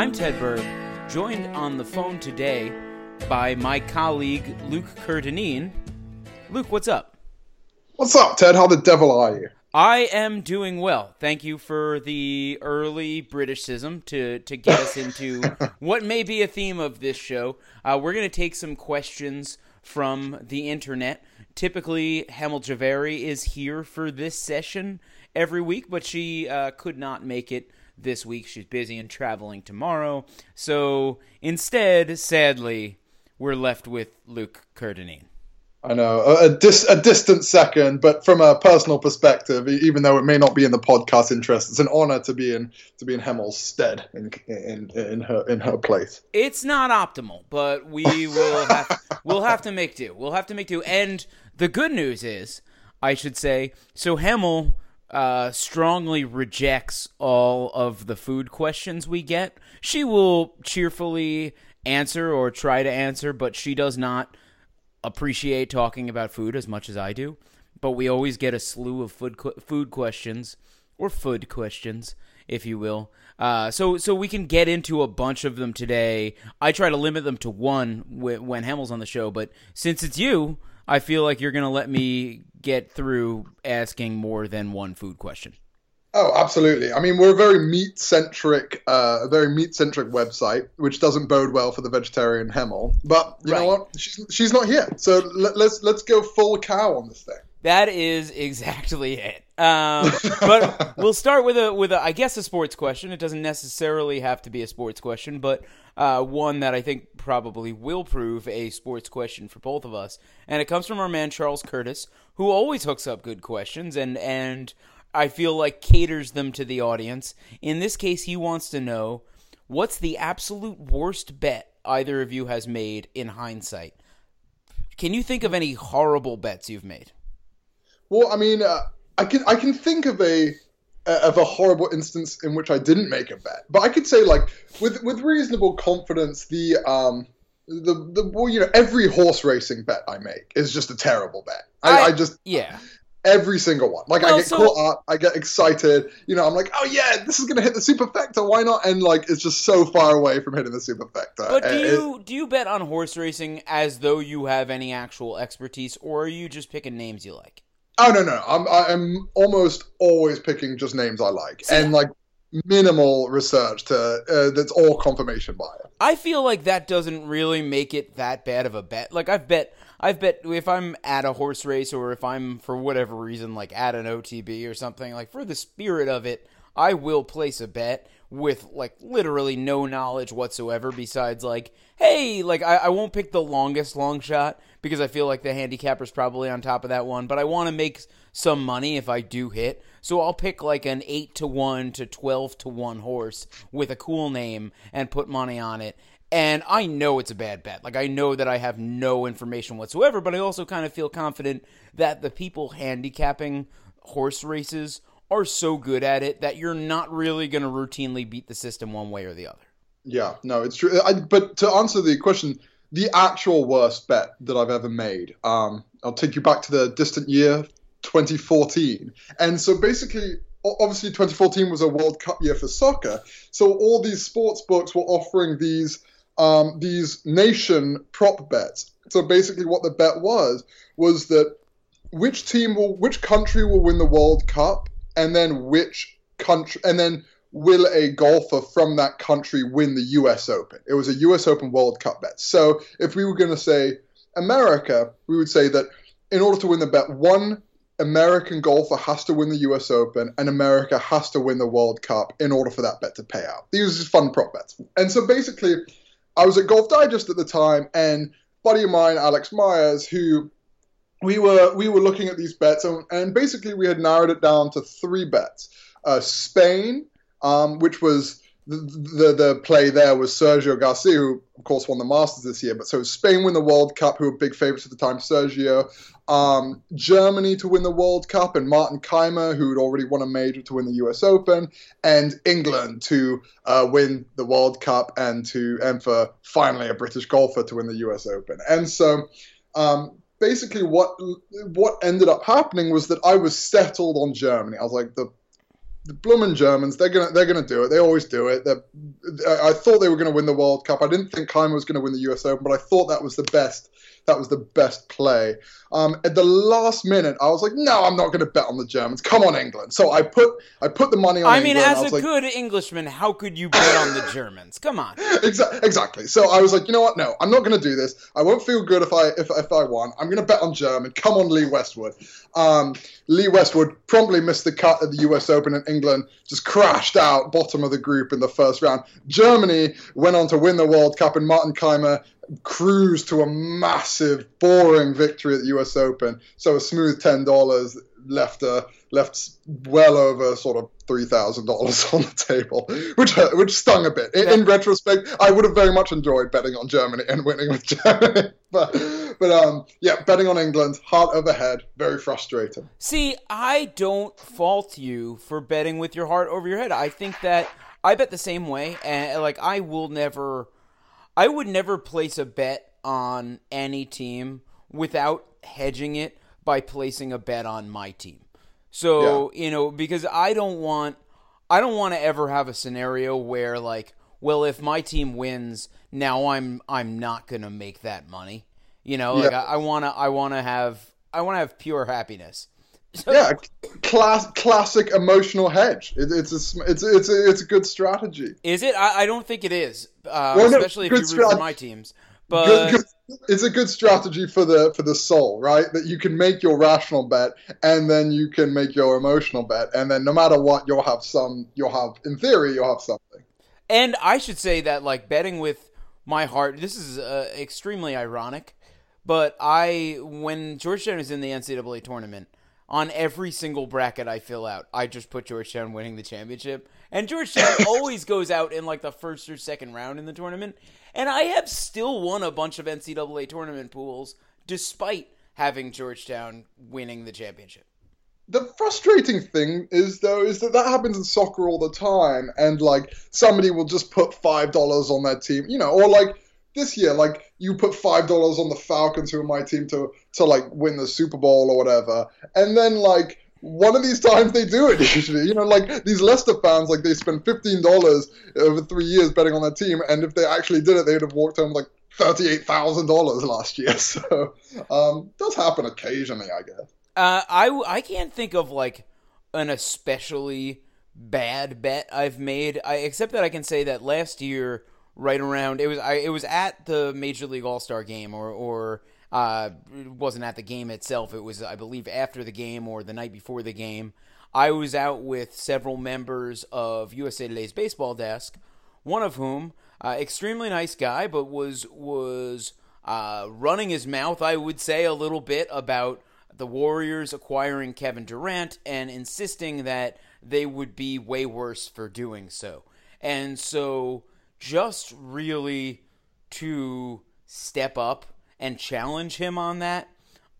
I'm Ted Berg, joined on the phone today by my colleague Luke Kerr-Dineen. Luke, what's up? What's up, Ted? How the devil are you? I am doing well. Thank you for the early Britishism to get us into what may be a theme of this show. We're going to take some questions from the internet. Typically, Hemal Jhaveri is here for this session every week, but she could not make it this week. She's busy and traveling tomorrow. So instead, sadly, we're left with Luke Kerr-Dineen. I know, a distant second, but from a personal perspective, even though it may not be in the podcast interest, it's an honor to be in Hemal's stead in her place. It's not optimal, but we'll have to make do. We'll have to make do. And the good news is, I should say, so Hemal strongly rejects all of the food questions we get. She will cheerfully answer or try to answer, but she does not appreciate talking about food as much as I do, but we always get a slew of food questions, or food questions, if you will. So we can get into a bunch of them today. I try to limit them to one when Hemel's on the show, but since it's you, I feel like you're going to let me get through asking more than one food question. Oh, absolutely. I mean, we're a very meat-centric website, which doesn't bode well for the vegetarian Hemal. But you know what? She's not here, so let's go full cow on this thing. That is exactly it. But we'll start with a I guess a sports question. It doesn't necessarily have to be a sports question, but one that I think probably will prove a sports question for both of us. And it comes from our man Charles Curtis, who always hooks up good questions and I feel like caters them to the audience. In this case, he wants to know, what's the absolute worst bet either of you has made in hindsight? Can you think of any horrible bets you've made? Well, I mean, I can think of a horrible instance in which I didn't make a bet, but I could say, like, with reasonable confidence, every horse racing bet I make is just a terrible bet. I just. Every single one. Like, caught up, I get excited, you know, I'm like, oh yeah, this is going to hit the superfecta, why not? And, like, it's just so far away from hitting the superfecta. But do you bet on horse racing as though you have any actual expertise, or are you just picking names you like? Oh, no. I'm almost always picking just names I like. See, and, like, minimal research that's all confirmation bias. I feel like that doesn't really make it that bad of a bet. Like, I've bet if I'm at a horse race, or if I'm, for whatever reason, like at an OTB or something, like, for the spirit of it, I will place a bet with, like, literally no knowledge whatsoever besides, like, hey, like, I won't pick the longest long shot because I feel like the handicapper's probably on top of that one, but I want to make some money if I do hit. So I'll pick like an 8-1 to 12-1 horse with a cool name and put money on it. And I know it's a bad bet. Like, I know that I have no information whatsoever, but I also kind of feel confident that the people handicapping horse races are so good at it that you're not really going to routinely beat the system one way or the other. Yeah, no, it's true. But to answer the question, the actual worst bet that I've ever made, I'll take you back to the distant year 2014. And so basically, obviously 2014 was a World Cup year for soccer. So all these sports books were offering these nation prop bets. So basically what the bet was that which country will win the World Cup, and then which country, and then will a golfer from that country win the US Open? It was a US Open World Cup bet. So if we were going to say America, we would say that in order to win the bet, one American golfer has to win the US Open and America has to win the World Cup in order for that bet to pay out. These are just fun prop bets. And so basically, I was at Golf Digest at the time, and a buddy of mine, Alex Myers, who we were looking at these bets, and basically we had narrowed it down to three bets. Spain, which was the play there was Sergio Garcia, who of course won the Masters this year, but so Spain win the World Cup, who were big favorites at the time, Sergio. Germany to win the World Cup, and Martin Kaymer, who had already won a major, to win the US Open, and England to win the World Cup and for finally a British golfer to win the US Open. And so basically what ended up happening was that I was settled on Germany. I was like, the the bloomin' Germans, they're gonna do it. They always do it. I thought they were going to win the World Cup. I didn't think Kaymer was going to win the US Open, but I thought that was the best. That was the best play. At the last minute, I was like, "No, I'm not going to bet on the Germans. Come on, England." So I put the money on. I mean, England. As a good Englishman, how could you bet on the Germans? Come on. Exactly. So I was like, you know what? No, I'm not going to do this. I won't feel good if I won. I'm going to bet on German. Come on, Lee Westwood. Lee Westwood promptly missed the cut at the U.S. Open, and England just crashed out bottom of the group in the first round. Germany went on to win the World Cup, and Martin Kaymer cruised to a massive, boring victory at the US Open. So a smooth $10 left well over sort of $3,000 on the table, which stung a bit. In retrospect, I would have very much enjoyed betting on Germany and winning with Germany. But yeah, betting on England, heart over head, very frustrating. See, I don't fault you for betting with your heart over your head. I think that I bet the same way, and like I would never place a bet on any team without hedging it by placing a bet on my team. So, yeah. You know, because I don't want to ever have a scenario where like, well, if my team wins, now I'm not going to make that money. You know, like yeah. I want to have pure happiness. So, yeah, classic emotional hedge. It's a good strategy. Is it? I don't think it is, especially if you root for my teams. But it's a good strategy for the soul, right? That you can make your rational bet, and then you can make your emotional bet, and then no matter what, in theory, you'll have something. And I should say that, like, betting with my heart. This is extremely ironic, but when Georgetown is in the NCAA tournament. On every single bracket I fill out, I just put Georgetown winning the championship. And Georgetown always goes out in like the first or second round in the tournament. And I have still won a bunch of NCAA tournament pools despite having Georgetown winning the championship. The frustrating thing is that happens in soccer all the time. And like somebody will just put $5 on their team, you know, or like this year, like you put $5 on the Falcons, who are my team, to like win the Super Bowl or whatever, and then like one of these times they do it. Usually, you know, like these Leicester fans, like they spend $15 over 3 years betting on their team, and if they actually did it, they would have walked home with like $38,000 last year. So it does happen occasionally, I guess. I can't think of like an especially bad bet I've made, except that I can say that last year. Right around it was at the Major League All-Star game, or it wasn't at the game itself. It was, I believe, after the game or the night before the game. I was out with several members of USA Today's baseball desk. One of whom, extremely nice guy, but was running his mouth, I would say, a little bit about the Warriors acquiring Kevin Durant and insisting that they would be way worse for doing so, and so. Just really to step up and challenge him on that,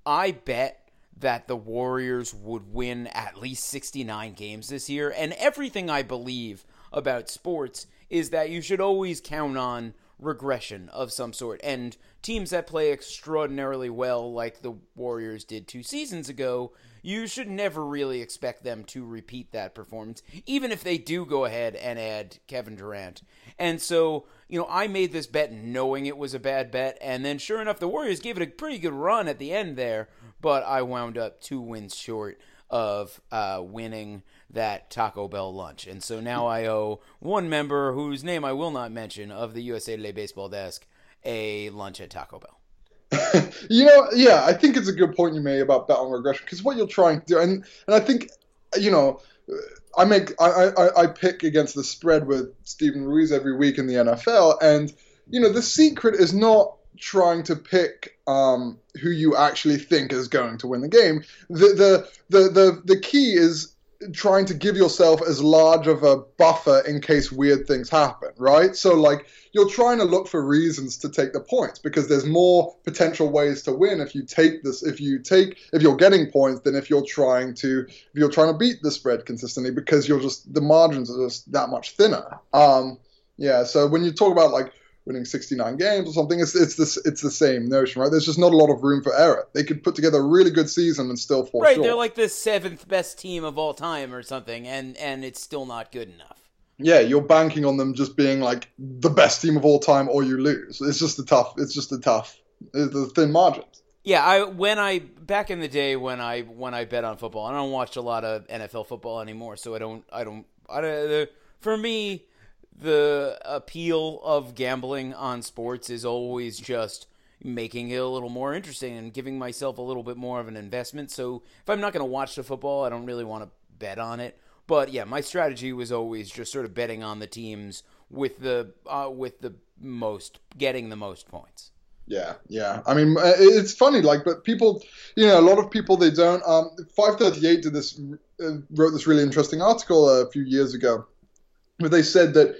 I bet that the Warriors would win at least 69 games this year. And everything I believe about sports is that you should always count on regression of some sort. And teams that play extraordinarily well, like the Warriors did 2 seasons ago, you should never really expect them to repeat that performance, even if they do go ahead and add Kevin Durant. And so, you know, I made this bet knowing it was a bad bet, and then sure enough, the Warriors gave it a pretty good run at the end there, but I wound up 2 wins short of winning that Taco Bell lunch. And so now I owe one member, whose name I will not mention, of the USA Today baseball desk, a lunch at Taco Bell. You know, yeah, I think it's a good point you made about bet on regression, because what you're trying to do, and I think, you know, I pick against the spread with Steven Ruiz every week in the NFL, and you know the secret is not trying to pick who you actually think is going to win the game. The key is trying to give yourself as large of a buffer in case weird things happen, right? So like you're trying to look for reasons to take the points, because there's more potential ways to win if you're getting points than if you're trying to beat the spread consistently, because the margins are just that much thinner. Yeah. So when you talk about like winning 69 games or something. It's the same notion, right? There's just not a lot of room for error. They could put together a really good season and still fall short. Right, they're like the seventh best team of all time or something, and it's still not good enough. Yeah, you're banking on them just being like the best team of all time, or you lose. It's just the thin margins. Yeah, back in the day when I bet on football, I don't watch a lot of NFL football anymore, so for me, the appeal of gambling on sports is always just making it a little more interesting and giving myself a little bit more of an investment. So if I'm not going to watch the football, I don't really want to bet on it. But yeah, my strategy was always just sort of betting on the teams getting the most points. Yeah. I mean, it's funny, but people, a lot of people, they don't. 538 wrote this really interesting article a few years ago, where they said that,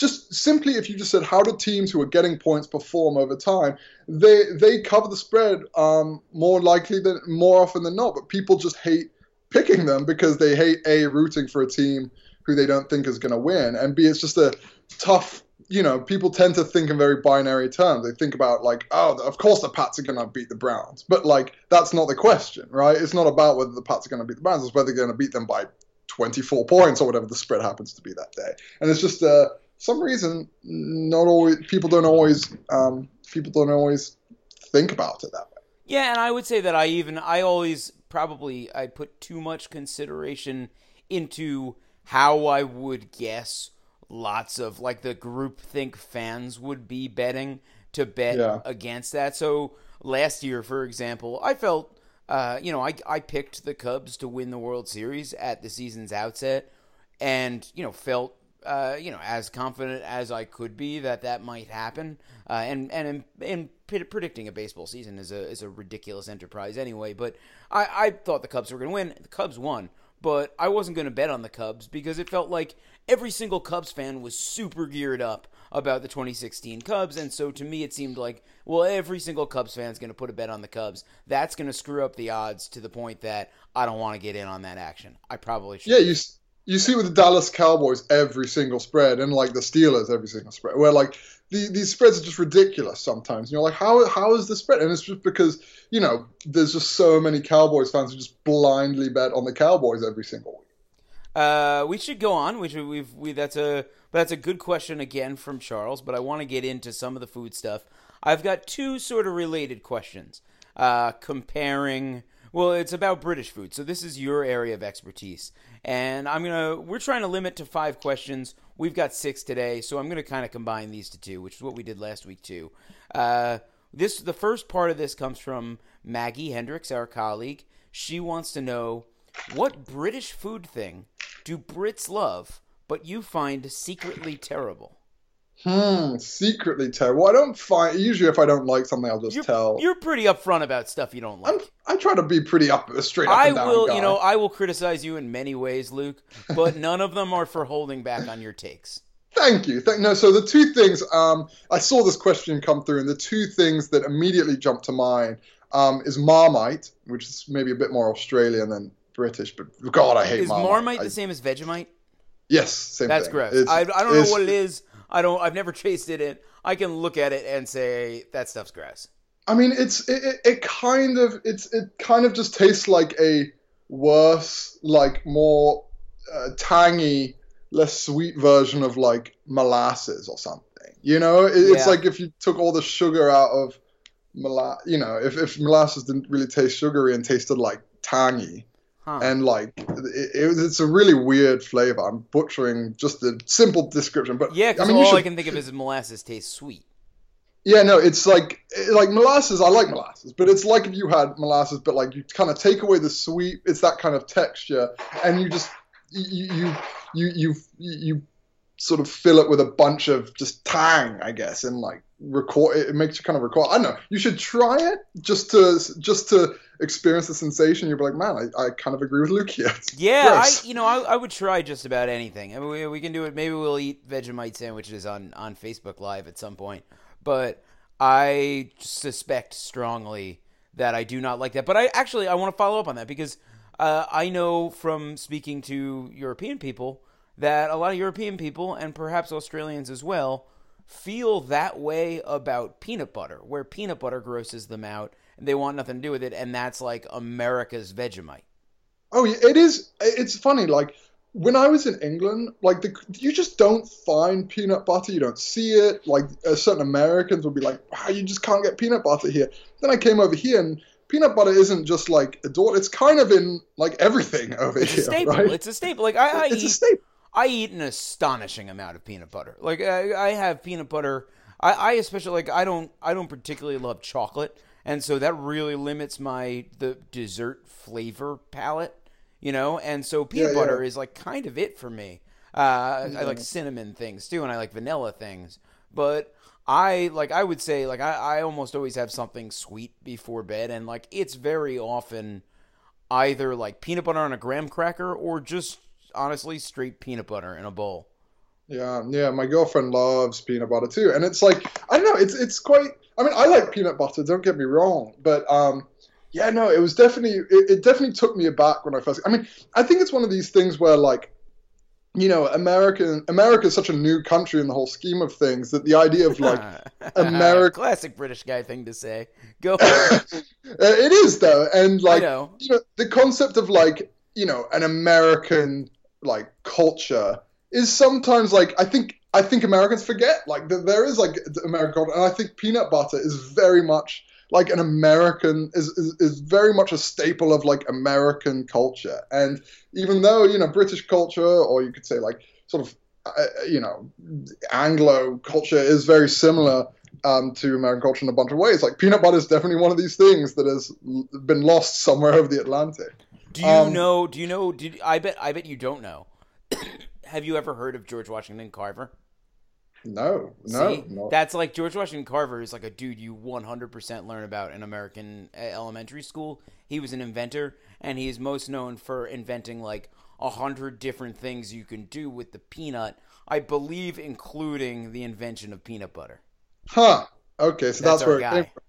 just simply if you just said how do teams who are getting points perform over time, they cover the spread more often than not. But people just hate picking them because they hate A, rooting for a team who they don't think is going to win, and B, it's just a tough. People tend to think in very binary terms. They think about of course the Pats are going to beat the Browns. But, that's not the question, right? It's not about whether the Pats are going to beat the Browns. It's whether they're going to beat them by 24 points or whatever the spread happens to be that day. And it's just, some reason, people don't always think about it that way. Yeah, and I would say that I put too much consideration into how I would guess lots of the groupthink fans would be betting to bet against that. So last year, for example, I felt, I picked the Cubs to win the World Series at the season's outset, and felt as confident as I could be that might happen. And predicting a baseball season is a ridiculous enterprise anyway. But I thought the Cubs were going to win. The Cubs won. But I wasn't going to bet on the Cubs because it felt like every single Cubs fan was super geared up about the 2016 Cubs. And so to me, it seemed like, well, every single Cubs fan is going to put a bet on the Cubs. That's going to screw up the odds to the point that I don't want to get in on that action. I probably should. Yeah, you see with the Dallas Cowboys every single spread and the Steelers every single spread where these spreads are just ridiculous sometimes. And you're like, how is this spread? And it's just because, there's just so many Cowboys fans who just blindly bet on the Cowboys every single week. We should go on. That's a good question again from Charles, but I want to get into some of the food stuff. I've got two sort of related questions comparing. Well, it's about British food, so this is your area of expertise. And we're trying to limit to 5 questions. We've got 6 today, so I'm going to kind of combine these to 2, which is what we did last week too. The first part of this comes from Maggie Hendricks, our colleague. She wants to know, what British food thing do Brits love, but you find secretly terrible? Secretly terrible. Usually if I don't like something, I'll just tell. You're pretty upfront about stuff you don't like. I try to be pretty straight up and down guy. I will criticize you in many ways, Luke, but none of them are for holding back on your takes. Thank you. So the two things, I saw this question come through, and the two things that immediately jumped to mind is Marmite, which is maybe a bit more Australian than British, but God, I hate Marmite. Is Marmite the same as Vegemite? Yes, same thing. That's gross. I don't know what it is. I've never tasted it. I can look at it and say that stuff's grass. I mean, it kind of just tastes like a worse, more tangy, less sweet version of molasses or something. It's like if you took all the sugar out of molasses. If molasses didn't really taste sugary and tasted tangy. Huh. And it's a really weird flavor. I'm butchering just the simple description, but yeah, because I can think of is molasses tastes sweet. Yeah, no, it's like molasses. I like molasses, but it's like if you had molasses, but you kind of take away the sweet. It's that kind of texture, and you just you sort of fill it with a bunch of just tang, I guess, and record. It makes you kind of record. I don't know. You should try it just to experience the sensation. You'll be like, man, I kind of agree with Luke here. Yeah, I would try just about anything. I mean, we can do it. Maybe we'll eat Vegemite sandwiches on Facebook Live at some point. But I suspect strongly that I do not like that. But I want to follow up on that because I know from speaking to European people that a lot of European people, and perhaps Australians as well, feel that way about peanut butter, where peanut butter grosses them out and they want nothing to do with it. And that's like America's Vegemite. Oh, it is. It's funny. Like when I was in England, like you just don't find peanut butter. You don't see it. Like certain Americans would be like, wow, you just can't get peanut butter here. Then I came over here and peanut butter isn't just like a door. It's kind of in like everything over here. Staple. Right? It's a staple. Like it's a staple. I eat an astonishing amount of peanut butter. Like I have peanut butter. I especially like I don't particularly love chocolate, and so that really limits the dessert flavor palette, you know. And so peanut butter is like kind of it for me. I like cinnamon things too, and I like vanilla things. But I would say like I almost always have something sweet before bed, and like it's very often either like peanut butter on a graham cracker or just honestly straight peanut butter in a bowl. Yeah my girlfriend loves peanut butter too, and it's like I don't know, it's quite, I mean, I like peanut butter, don't get me wrong, but it was definitely it definitely took me aback when I first, I mean, I think it's one of these things where like, you know, America is such a new country in the whole scheme of things that the idea of like America, classic British guy thing to say, go for it. It is though, and like you know the concept of like, you know, an American like culture is sometimes like I think Americans forget like that there is like American culture, and I think peanut butter is very much like an American is very much a staple of like American culture. And even though, you know, British culture, or you could say like sort of you know, Anglo culture is very similar to American culture in a bunch of ways, like peanut butter is definitely one of these things that has been lost somewhere over the Atlantic. Do you know? I bet you don't know. Have you ever heard of George Washington Carver? No. That's like George Washington Carver is like a dude you 100% learn about in American elementary school. He was an inventor, and he is most known for inventing like 100 different things you can do with the peanut. I believe, including the invention of peanut butter. Huh. Okay, so that's where it came from.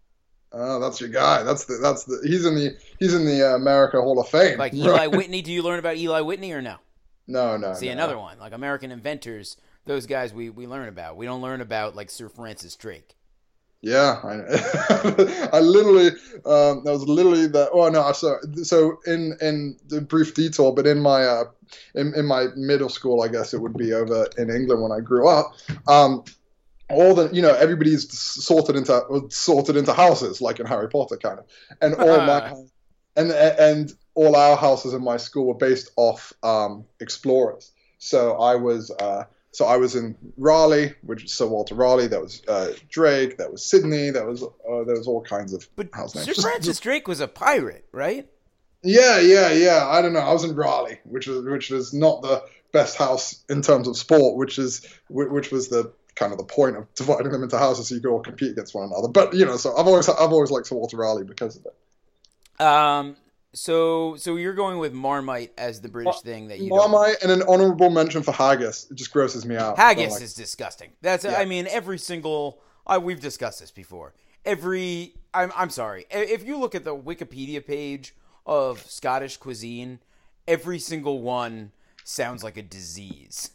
Oh, that's your guy. That's the. He's in the America Hall of Fame. Like Eli Whitney. Do you learn about Eli Whitney or no? No. See, another one. Like American inventors, those guys we learn about. We don't learn about like Sir Francis Drake. Yeah, I know. I literally that was literally that. Oh no, so in the brief detour, but in my in my middle school, I guess it would be over in England when I grew up. All the, you know, everybody's sorted into houses, like in Harry Potter, kind of. And all and all our houses in my school were based off explorers. So I was in Raleigh, which is Sir Walter Raleigh. That was Drake. That was Sydney. That was all kinds of house names. Sir Francis Drake was a pirate, right? Yeah. I don't know. I was in Raleigh, which was not the best house in terms of sport, which was the kind of the point of dividing them into houses so you could all compete against one another. But, you know, so I've always liked Sir Walter Raleigh because of it. So you're going with Marmite as the British thing that you Marmite don't... and an honorable mention for haggis. It just grosses me out. Haggis is disgusting. That's I mean, every single we've discussed this before. I'm sorry. If you look at the Wikipedia page of Scottish cuisine, every single one sounds like a disease.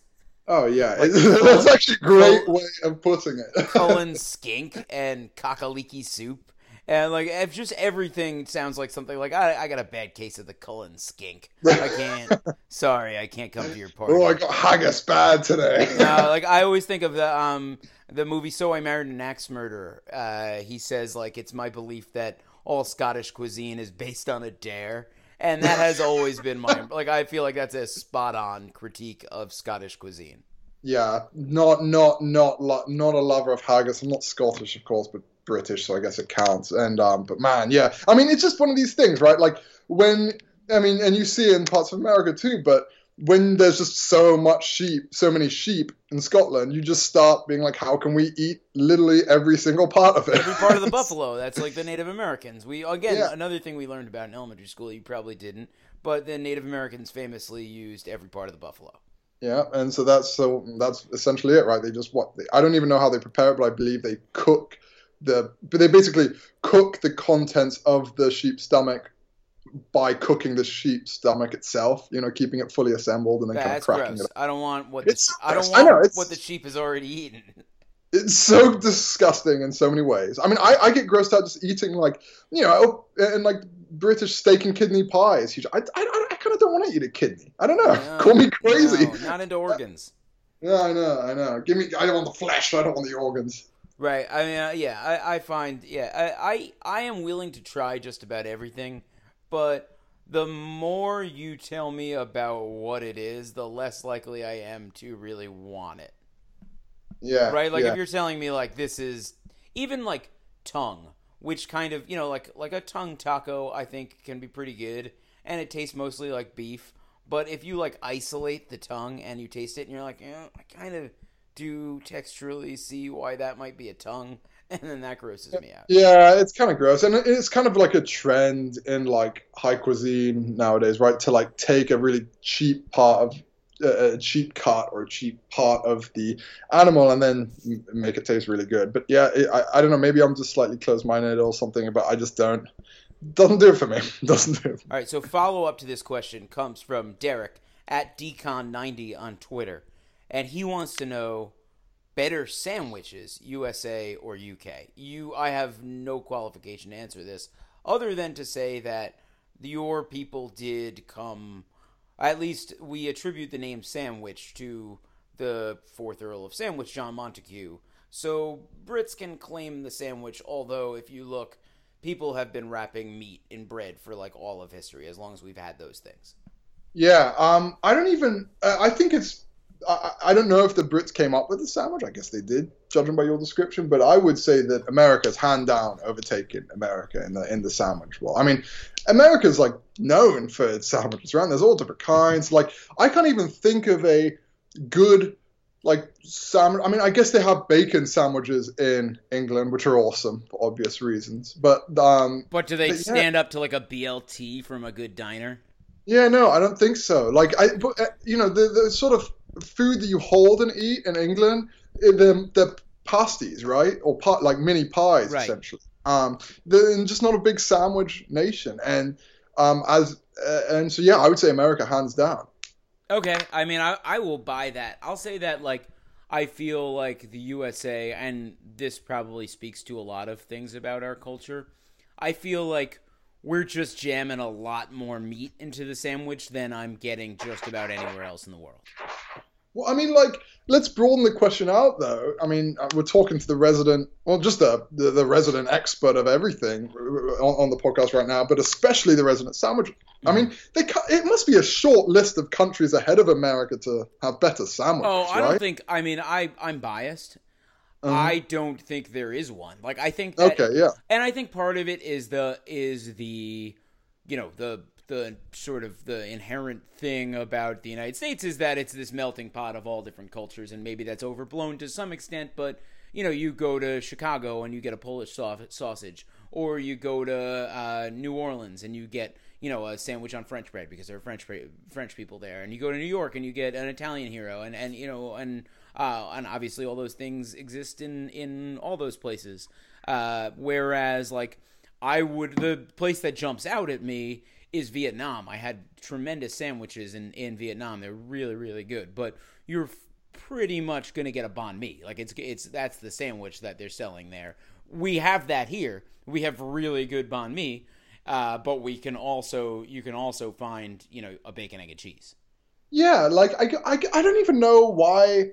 Oh, yeah. Like, that's actually a great way of putting it. Cullen skink and cockaliki soup. And, like, just everything sounds like something. Like, I got a bad case of the Cullen skink. I can't. Sorry, I can't come to your party. Oh, I got haggis bad today. Like, I always think of the movie So I Married an Axe Murderer. He says, like, it's my belief that all Scottish cuisine is based on a dare. And that has always been my, like, I feel like that's a spot-on critique of Scottish cuisine. Yeah, not a lover of haggis. I'm not Scottish, of course, but British, so I guess it counts. And but man, yeah, I mean, it's just one of these things, right? Like when, I mean, and you see it in parts of America too, but when there's just so many sheep in Scotland, you just start being like, how can we eat literally every single part of it? Every part of the buffalo. That's like the Native Americans. Another thing we learned about in elementary school, you probably didn't, but the Native Americans famously used every part of the buffalo. Yeah, and so that's essentially it, right? They just I don't even know how they prepare it, but I believe they basically cook the contents of the sheep's stomach by cooking the sheep's stomach itself, you know, keeping it fully assembled and then kind of cracking it up. I don't want what the sheep has already eaten. It's so disgusting in so many ways. I mean, I get grossed out just eating, like, you know, and like British steak and kidney pie is huge. I kind of don't want to eat a kidney. I don't know. No, call me crazy. No, not into organs. Yeah, I know. Give me. I don't want the flesh. I don't want the organs. Right. I mean, yeah. I find, yeah. I am willing to try just about everything, but the more you tell me about what it is, the less likely I am to really want it. Yeah. Right? Like, if you're telling me, like, this is even, like, tongue, which kind of, you know, like a tongue taco, I think, can be pretty good, and it tastes mostly like beef. But if you, like, isolate the tongue and you taste it and you're like, eh, I kind of do texturally see why that might be a tongue, and then that grosses me out. Yeah, it's kind of gross. And it's kind of like a trend in, like, high cuisine nowadays, right, to, like, take a really cheap part of a cheap cut or a cheap part of the animal and then make it taste really good. But yeah, I don't know, maybe I'm just slightly closed-minded or something, but I just don't. Doesn't do it for me. Doesn't do it for me. All right, so follow-up to this question comes from Derek at Decon90 on Twitter, and he wants to know, better sandwiches, USA or UK? I have no qualification to answer this other than to say that your people did come, at least we attribute the name sandwich to the 4th Earl of Sandwich, John Montague. So Brits can claim the sandwich, although if you look, people have been wrapping meat in bread for like all of history, as long as we've had those things. Yeah, I think it's, I don't know if the Brits came up with the sandwich. I guess they did, judging by your description. But I would say that America's hand down overtaken America in the sandwich world. I mean, America's like known for its sandwiches around. There's all different kinds. Like, I can't even think of a good like sandwich. I mean, I guess they have bacon sandwiches in England, which are awesome for obvious reasons. But do they stand up to like a BLT from a good diner? Yeah, no, I don't think so. Like, you know, the sort of food that you hold and eat in England, the pasties, right, or like mini pies, right, essentially. They're just not a big sandwich nation, and so yeah, I would say America hands down. Okay, I mean, I will buy that. I'll say that, like, I feel like the USA, and this probably speaks to a lot of things about our culture. I feel like we're just jamming a lot more meat into the sandwich than I'm getting just about anywhere else in the world. Well, I mean, like, let's broaden the question out, though. I mean, we're talking to the resident, well, just the resident expert of everything on the podcast right now, but especially the resident sandwich. Mm-hmm. I mean, it must be a short list of countries ahead of America to have better sandwiches, right? Oh, I don't think, I mean, I'm biased. I don't think there is one. Like, I think that, okay, yeah. And I think part of it is the you know, the sort of the inherent thing about the United States is that it's this melting pot of all different cultures, and maybe that's overblown to some extent, but, you know, you go to Chicago and you get a Polish sausage, or you go to New Orleans and you get, you know, a sandwich on French bread because there are French people there, and you go to New York and you get an Italian hero, and you know, and obviously all those things exist in all those places. Whereas, like, the place that jumps out at me is Vietnam. I had tremendous sandwiches in Vietnam. They're really, really good. But you're pretty much going to get a banh mi. Like, that's the sandwich that they're selling there. We have that here. We have really good banh mi, but you can also find, you know, a bacon, egg, and cheese. Yeah, like, I don't even know why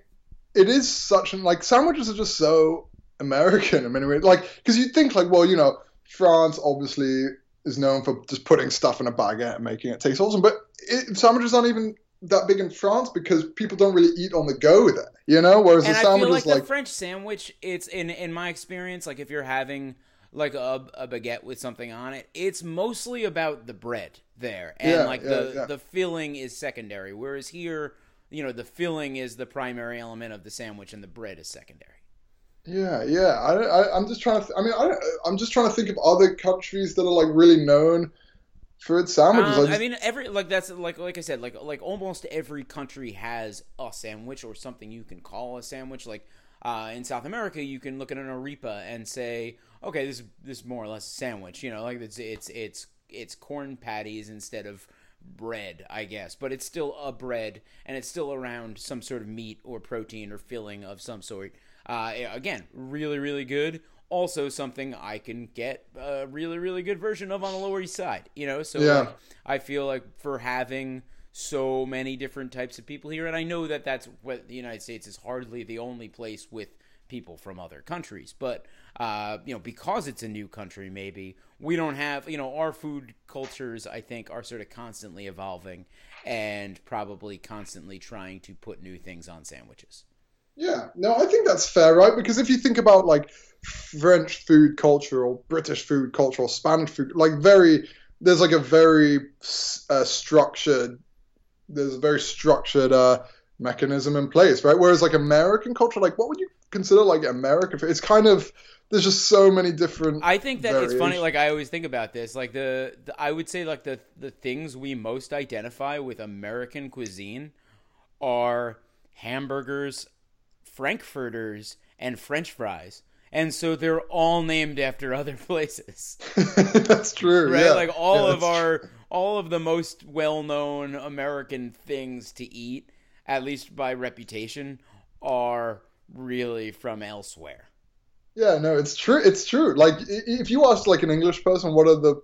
it is such an, like, sandwiches are just so American in many ways. Like, because you think, like, well, you know, France obviously is known for just putting stuff in a baguette and making it taste awesome. But sandwiches aren't even that big in France because people don't really eat on the go there, you know? Whereas the sandwich is like... And I feel like the French sandwich, it's, in my experience, like, if you're having, like, a baguette with something on it, it's mostly about the bread there. And, yeah, like, the filling is secondary. Whereas here, you know, the filling is the primary element of the sandwich, and the bread is secondary. Yeah. I'm just trying to. I'm just trying to think of other countries that are like really known for its sandwiches. I mean, like I said, almost every country has a sandwich or something you can call a sandwich. Like in South America, you can look at an arepa and say, okay, this is more or less a sandwich. You know, like it's corn patties instead of bread, I guess, but it's still a bread, and it's still around some sort of meat or protein or filling of some sort. Again, really, really good. Also something I can get a really, really good version of on the Lower East Side, you know? So yeah. I feel like for having so many different types of people here, and I know that that's what the United States is hardly the only place with people from other countries, but, you know, because it's a new country, maybe we don't have, you know, our food cultures, I think, are sort of constantly evolving and probably constantly trying to put new things on sandwiches. Yeah, no, I think that's fair, right? Because if you think about, like, French food culture or British food culture or Spanish food, like, there's, like, a very structured mechanism in place, right? Whereas, like, American culture, like, what would you consider, like, American food? It's kind of, there's just so many different I think that variations. It's funny, like, I always think about this, like, the I would say, like, the things we most identify with American cuisine are hamburgers, Frankfurters, and French fries, and so they're all named after other places. That's true, right? Yeah. Like all of the most well-known American things to eat, at least by reputation, are really from elsewhere. Yeah, no, it's true. It's true. Like if you asked like an English person, what are the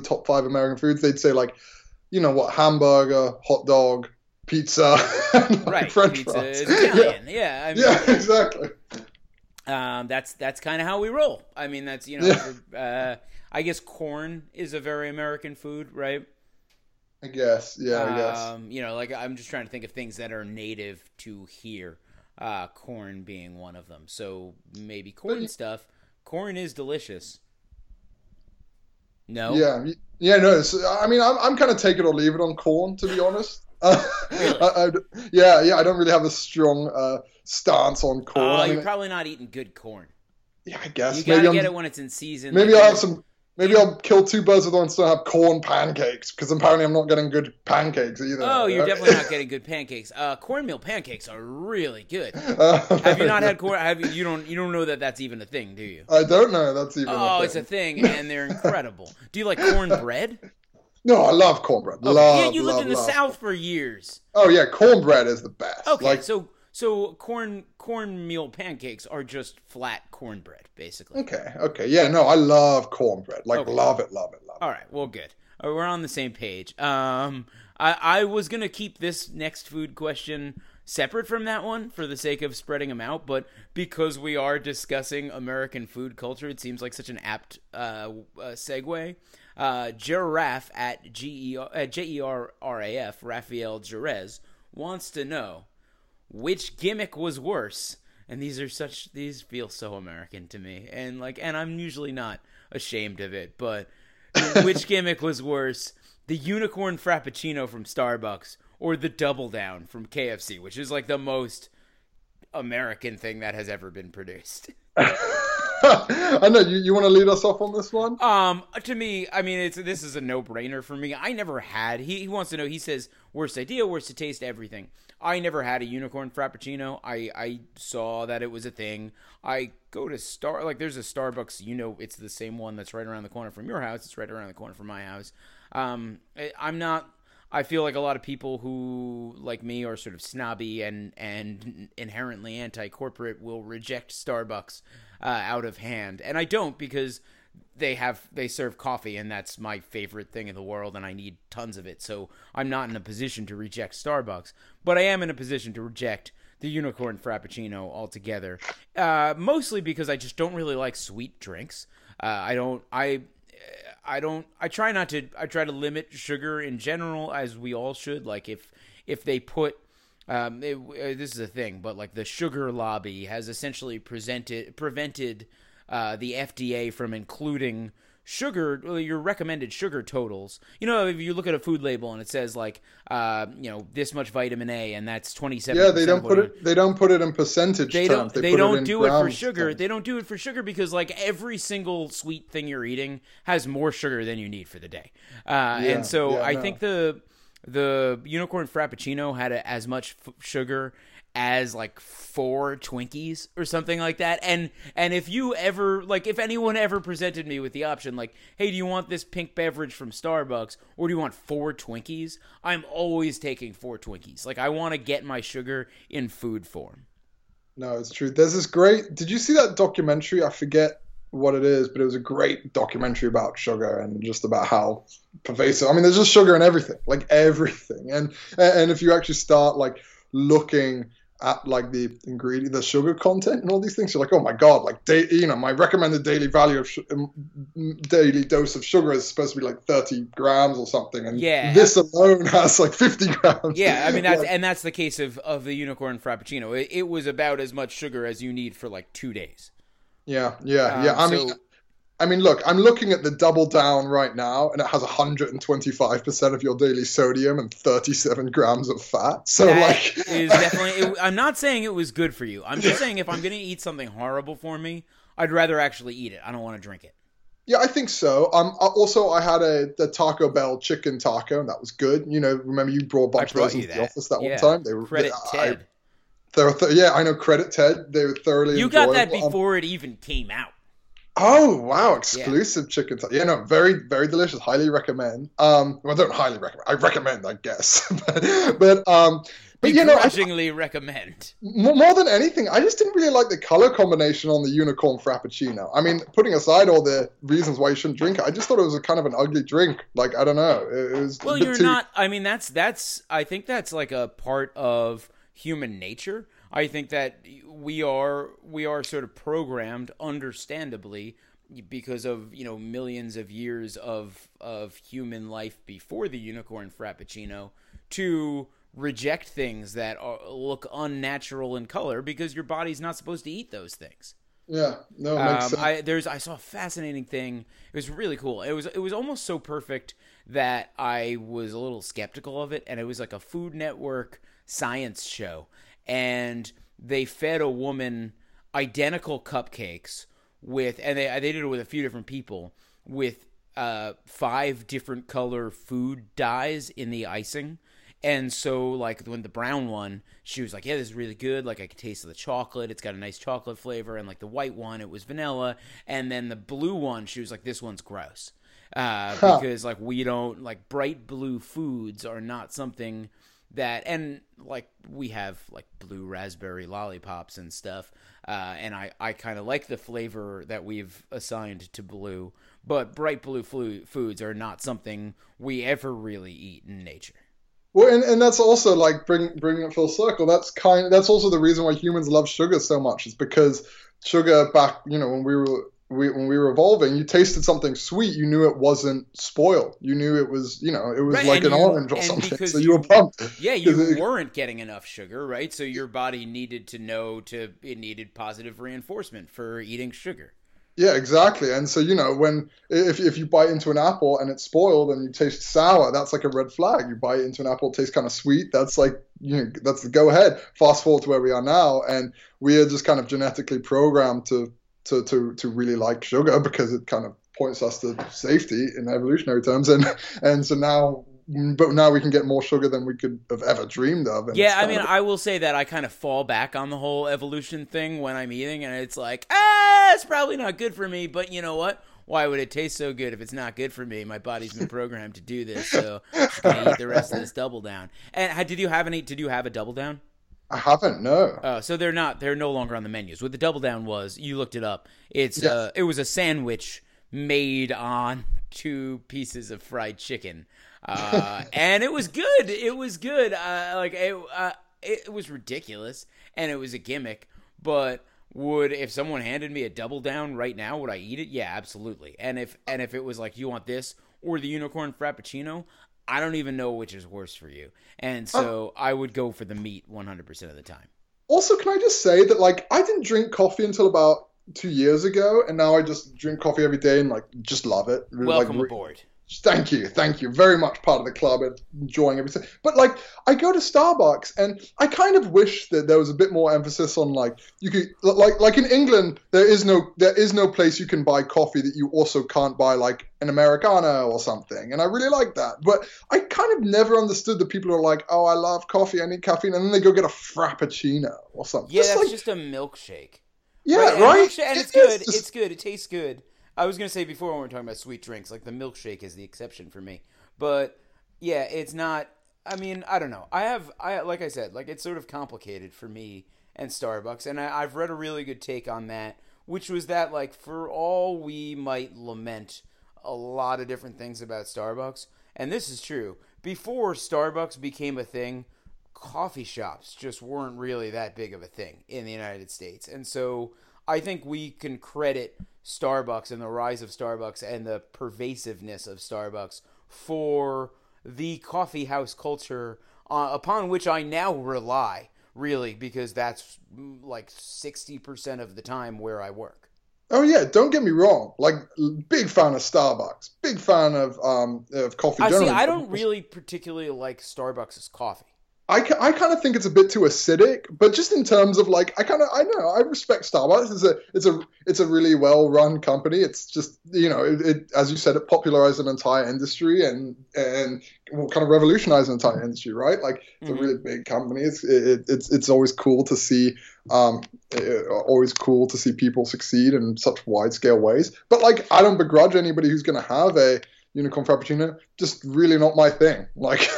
top five American foods? They'd say like, you know what, hamburger, hot dog. Pizza, and right? French pizza fries. Is Italian, yeah. I mean, yeah, exactly. That's kind of how we roll. I mean, that's you know, I guess corn is a very American food, right? I guess, yeah. You know, like I'm just trying to think of things that are native to here. Corn being one of them. So maybe corn stuff. Corn is delicious. No. Yeah. No. So, I mean, I'm kind of take it or leave it on corn, to be honest. Really? I don't really have a strong stance on corn. Oh, you're probably not eating good corn. Yeah, I guess. You gotta maybe get it when it's in season. Maybe like I'll kill two birds with one stone and have corn pancakes, because apparently I'm not getting good pancakes either. Oh, you're definitely not getting good pancakes. Cornmeal pancakes are really good. Have you not had corn? You don't know that that's even a thing, do you? I don't know that's even a thing. Oh, it's a thing, and they're incredible. Do you like cornbread? No, I love cornbread. Okay. You lived in the South for years. Oh yeah, cornbread is the best. Okay, like, so cornmeal pancakes are just flat cornbread, basically. Okay, yeah, no, I love cornbread. Like, okay. Love it. All right, well, good. We're on the same page. I was gonna keep this next food question separate from that one for the sake of spreading them out, but because we are discussing American food culture, it seems like such an apt segue. Giraffe at Jerraf, Rafael Jerez, wants to know which gimmick was worse. And these feel so American to me. And like, and I'm usually not ashamed of it, but which gimmick was worse? The unicorn frappuccino from Starbucks or the double down from KFC, which is like the most American thing that has ever been produced. I know you want to lead us off on this one. To me, I mean, this is a no-brainer for me. I never had. He wants to know. He says, "Worst idea, worst to taste, everything." I never had a unicorn frappuccino. I saw that it was a thing. I go to there's a Starbucks. You know, it's the same one that's right around the corner from your house. It's right around the corner from my house. I'm not. I feel like a lot of people who, like me, are sort of snobby and inherently anti-corporate will reject Starbucks out of hand. And I don't, because they serve coffee, and that's my favorite thing in the world, and I need tons of it. So I'm not in a position to reject Starbucks. But I am in a position to reject the unicorn frappuccino altogether, mostly because I just don't really like sweet drinks. I try to limit sugar in general, as we all should. Like if they put, this is a thing, but like the sugar lobby has essentially prevented the FDA from including sugar, your recommended sugar totals. You know, if you look at a food label and it says like, you know, this much vitamin A and that's 27%. Yeah, they don't put it in percentage terms. They don't do it for sugar because like every single sweet thing you're eating has more sugar than you need for the day. I think the unicorn frappuccino had as much sugar as like 4 Twinkies or something like that. And if you ever, like if anyone ever presented me with the option, like, hey, do you want this pink beverage from Starbucks or do you want 4 Twinkies? I'm always taking 4 Twinkies. Like I want to get my sugar in food form. No, it's true. There's this great... Did you see that documentary? I forget what it is, but it was a great documentary about sugar and just about how pervasive... I mean, there's just sugar in everything, like everything. And if you actually start, like, looking at, like, the ingredient, the sugar content and all these things, you're like, oh, my God, like, my recommended daily value of daily dose of sugar is supposed to be, like, 30 grams or something. And this alone has, like, 50 grams. Yeah, I mean, that's, like, and that's the case of the unicorn frappuccino. It was about as much sugar as you need for, like, 2 days. Yeah. I mean, look, I'm looking at the Double Down right now, and it has 125% of your daily sodium and 37 grams of fat. So, that like, is definitely. I'm not saying it was good for you. I'm just saying if I'm going to eat something horrible for me, I'd rather actually eat it. I don't want to drink it. Yeah, I think so. Also, I had the Taco Bell chicken taco, and that was good. You know, remember you brought a bunch of those into the office that one time. They were credit Ted. I know. Credit Ted. They were thoroughly. You got that before it even came out. Oh, wow. Exclusive chicken. Yeah, no, very, very delicious. Highly recommend. Well, I don't highly recommend. I recommend, I guess. But you know, I recommend. More than anything, I just didn't really like the color combination on the unicorn frappuccino. I mean, putting aside all the reasons why you shouldn't drink it, I just thought it was a kind of an ugly drink. Like, I don't know. It was well, you're too... not. I mean, that's. I think that's like a part of human nature. I think that we are sort of programmed, understandably, because of, you know, millions of years of human life before the unicorn frappuccino, to reject things that look unnatural in color because your body's not supposed to eat those things. Yeah, no, it makes sense. I saw a fascinating thing. It was really cool. It was almost so perfect that I was a little skeptical of it, and it was like a Food Network science show. And they fed a woman identical cupcakes with, and they did it with a few different people, with 5 different color food dyes in the icing. And so, like, when the brown one, she was like, yeah, this is really good. Like, I could taste the chocolate. It's got a nice chocolate flavor. And, like, the white one, it was vanilla. And then the blue one, she was like, this one's gross. Because, like, we don't, like, bright blue foods are not something... that, and like we have like blue raspberry lollipops and stuff, and I kind of like the flavor that we've assigned to blue, but bright blue foods are not something we ever really eat in nature. Well, and that's also like bringing it full circle. That's also the reason why humans love sugar so much, is because sugar back, you know, when we were evolving, you tasted something sweet, you knew it wasn't spoiled. You knew it was, you know, it was right, like an orange or something. So you were pumped. Yeah, you weren't getting enough sugar, right? So your body needed to know it needed positive reinforcement for eating sugar. Yeah, exactly. And so, you know, when if you bite into an apple and it's spoiled and you taste sour, that's like a red flag. You bite into an apple, it tastes kind of sweet. That's like, you know, that's the go ahead. Fast forward to where we are now, and we are just kind of genetically programmed to really like sugar because it kind of points us to safety in evolutionary terms, and so now we can get more sugar than we could have ever dreamed of. And yeah, I mean, I will say that I kind of fall back on the whole evolution thing when I'm eating, and it's like, it's probably not good for me, but you know what? Why would it taste so good if it's not good for me? My body's been programmed to do this, so I'm gonna eat the rest of this Double Down. And did you have a Double Down? I haven't, no. So they're no longer on the menus. What the Double Down was, you looked it up. It was a sandwich made on 2 pieces of fried chicken. And it was good. It was good. It was ridiculous, and it was a gimmick. But if someone handed me a Double Down right now, would I eat it? Yeah, absolutely. And if it was like, you want this or the unicorn frappuccino, I don't even know which is worse for you. And so I would go for the meat 100% of the time. Also, can I just say that, like, I didn't drink coffee until about 2 years ago, and now I just drink coffee every day and, like, just love it. Welcome aboard. Thank you. Very much part of the club and enjoying everything. But, like, I go to Starbucks, and I kind of wish that there was a bit more emphasis on, like, you could, like in England, there is no place you can buy coffee that you also can't buy, like, an Americano or something. And I really like that. But I kind of never understood the people who are like, oh, I love coffee, I need caffeine, and then they go get a Frappuccino or something. Yeah, that's like, just a milkshake. Yeah, right? And it's good. It's good. It tastes good. I was going to say before when we were talking about sweet drinks, like the milkshake is the exception for me. But, yeah, it's not – I mean, I don't know. I have – like I said, like it's sort of complicated for me and Starbucks. And I've read a really good take on that, which was that, like, for all we might lament a lot of different things about Starbucks, and this is true, before Starbucks became a thing, coffee shops just weren't really that big of a thing in the United States. And so I think we can credit Starbucks and the rise of Starbucks and the pervasiveness of Starbucks for the coffee house culture upon which I now rely, really, because that's like 60% of the time where I work. Oh, yeah. Don't get me wrong. Like, big fan of Starbucks. Big fan of coffee. See, I don't really particularly like Starbucks' coffee. I kind of think it's a bit too acidic, but just in terms of like, I respect Starbucks. It's a really well-run company. It's just, you know, it as you said, it popularized an entire industry and kind of revolutionized an entire industry, right? Like, it's a really big company. It's always cool to see, people succeed in such wide-scale ways. But like, I don't begrudge anybody who's going to have a unicorn frappuccino. Just really not my thing. Like.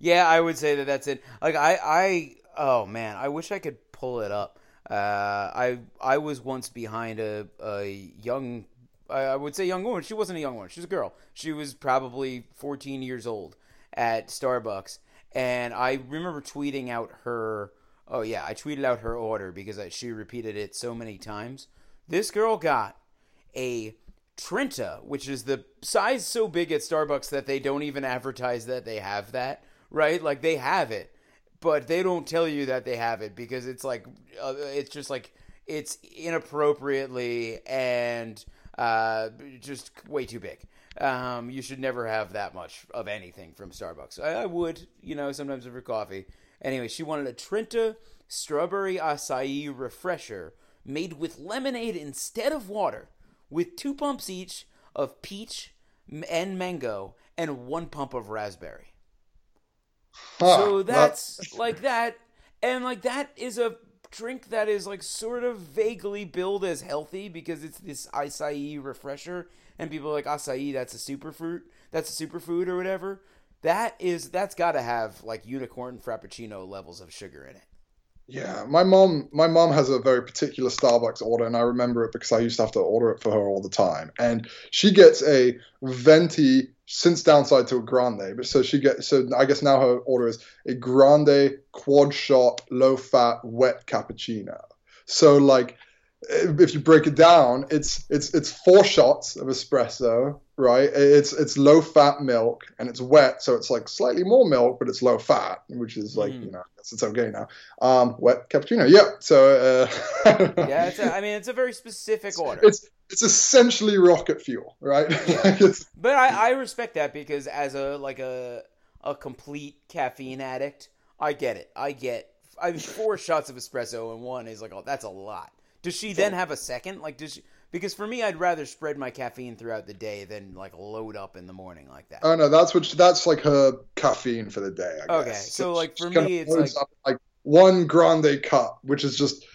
Yeah, I would say that that's it. Like, oh man, I wish I could pull it up. I was once behind a young woman. She wasn't a young woman. She was a girl. She was probably 14 years old at Starbucks. And I remember tweeting out I tweeted out her order because she repeated it so many times. This girl got a Trenta, which is the size so big at Starbucks that they don't even advertise that they have that. Right? Like, they have it, but they don't tell you that they have it because it's like, it's just like, it's inappropriately and just way too big. You should never have that much of anything from Starbucks. I would, sometimes for coffee. Anyway, she wanted a Trenta strawberry acai refresher made with lemonade instead of water, with 2 pumps each of peach and mango and 1 pump of raspberry. So that's like that. And like, that is a drink that is like sort of vaguely billed as healthy because it's this acai refresher and people are like, acai, that's a superfood or whatever. That's gotta have like unicorn frappuccino levels of sugar in it. Yeah, my mom has a very particular Starbucks order, and I remember it because I used to have to order it for her all the time. And she gets a venti, since downside to a grande, but so I guess now her order is a grande quad shot low fat wet cappuccino. So like, if you break it down, it's 4 shots of espresso, right? It's low fat milk and it's wet, so it's like slightly more milk, but it's low fat, which is like it's okay now. Wet cappuccino, yeah. So yeah, it's a very specific order. It's essentially rocket fuel, right? But I respect that because as a complete caffeine addict, I get it. I mean, 4 shots of espresso and 1 is like, oh, that's a lot. Does she then have a second? Like, does she? Because for me, I'd rather spread my caffeine throughout the day than like load up in the morning like that. Oh no, that's like her caffeine for the day, I guess. Okay, so like for me, it's like 1 grande cup, which is just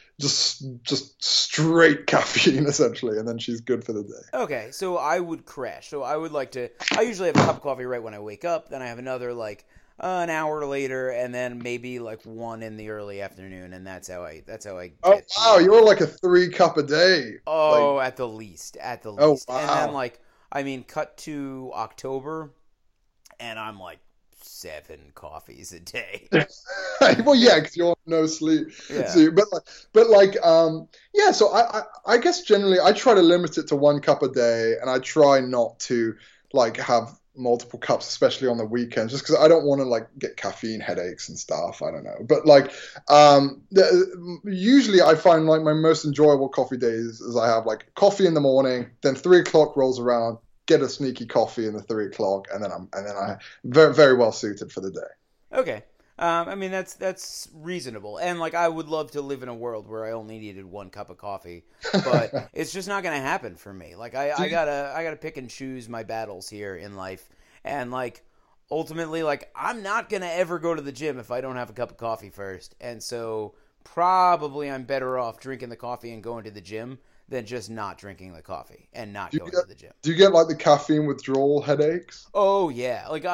straight caffeine essentially, and then she's good for the day. Okay, so I would crash. So I would like to. I usually have a cup of coffee right when I wake up. Then I have another like an hour later, and then maybe like 1 in the early afternoon, and that's how I. Oh wow, you're like a 3 cup a day. Oh, like, at the least. Oh wow. And then like, I mean, cut to October, and I'm like 7 coffees a day. Well, yeah, because you're on no sleep. Yeah. So, So I guess generally I try to limit it to 1 cup a day, and I try not to like have multiple cups, especially on the weekends, just because I don't want to like get caffeine headaches and stuff. I don't know, but like usually I find like my most enjoyable coffee days is I have like coffee in the morning, then 3 o'clock rolls around, get a sneaky coffee in the 3 o'clock, and then I'm very, very well suited for the day. Okay, I mean that's reasonable, and like I would love to live in a world where I only needed 1 cup of coffee, but it's just not gonna happen for me. Like I gotta pick and choose my battles here in life, and like ultimately, like I'm not gonna ever go to the gym if I don't have a cup of coffee first, and so probably I'm better off drinking the coffee and going to the gym than just not drinking the coffee and not going to the gym. Do you get like the caffeine withdrawal headaches? Oh yeah, like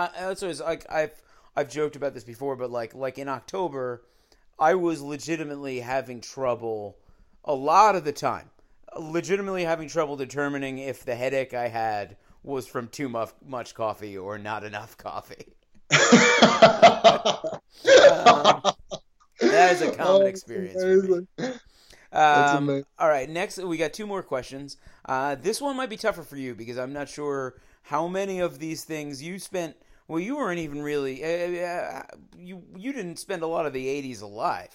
I've joked about this before, but like in October, I was legitimately having trouble a lot of the time, legitimately having trouble determining if the headache I had was from too much coffee or not enough coffee. That is a common experience for me. All right, next we got two more questions. This one might be tougher for you because I'm not sure how many of these things you spent. Well, you weren't even really you didn't spend a lot of the 80s alive,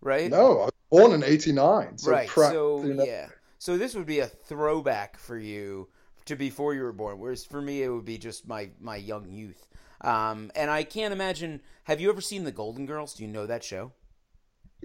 right? No, I was born in 89. So right, so yeah. So this would be a throwback for you to before you were born, whereas for me it would be just my young youth. And I can't imagine. Have you ever seen The Golden Girls? Do you know that show? I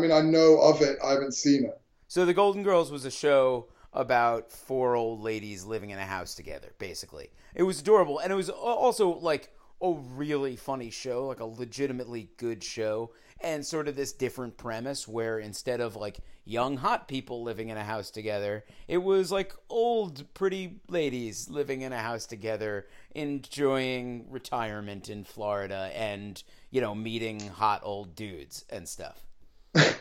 mean, I know of it. I haven't seen it. So The Golden Girls was a show about four old ladies living in a house together, basically. It was adorable. And it was also like a really funny show, like a legitimately good show. And sort of this different premise where instead of like young hot people living in a house together, it was like old pretty ladies living in a house together, enjoying retirement in Florida and, you know, meeting hot old dudes and stuff.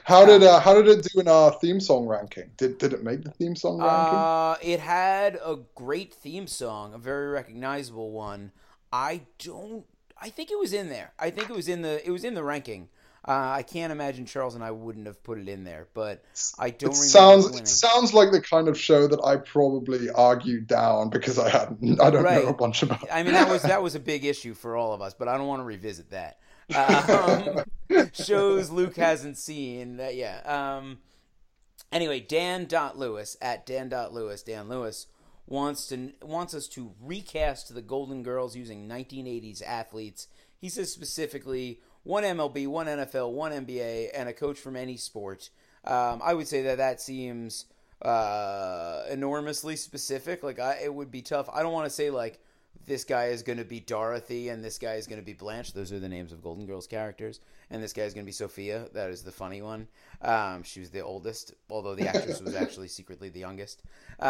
How did it do in our theme song ranking? Did it make the theme song ranking? It had a great theme song, a very recognizable one. I think it was in there. I think it was in the ranking. I can't imagine Charles and I wouldn't have put it in there, but I don't remember. It sounds like the kind of show that I probably argued down because I don't know a bunch about it. I mean, that was a big issue for all of us, but I don't want to revisit that. Shows Luke hasn't seen that. Yeah. Anyway, Dan Lewis wants us to recast the Golden Girls using 1980s athletes. He says specifically one MLB, one NFL, one NBA, and a coach from any sport. I would say that seems enormously specific. Like it would be tough. I don't want to say like this guy is going to be Dorothy and this guy is going to be Blanche. Those are the names of Golden Girls characters. And this guy is going to be Sophia. That is the funny one. She was the oldest, although the actress was actually secretly the youngest. But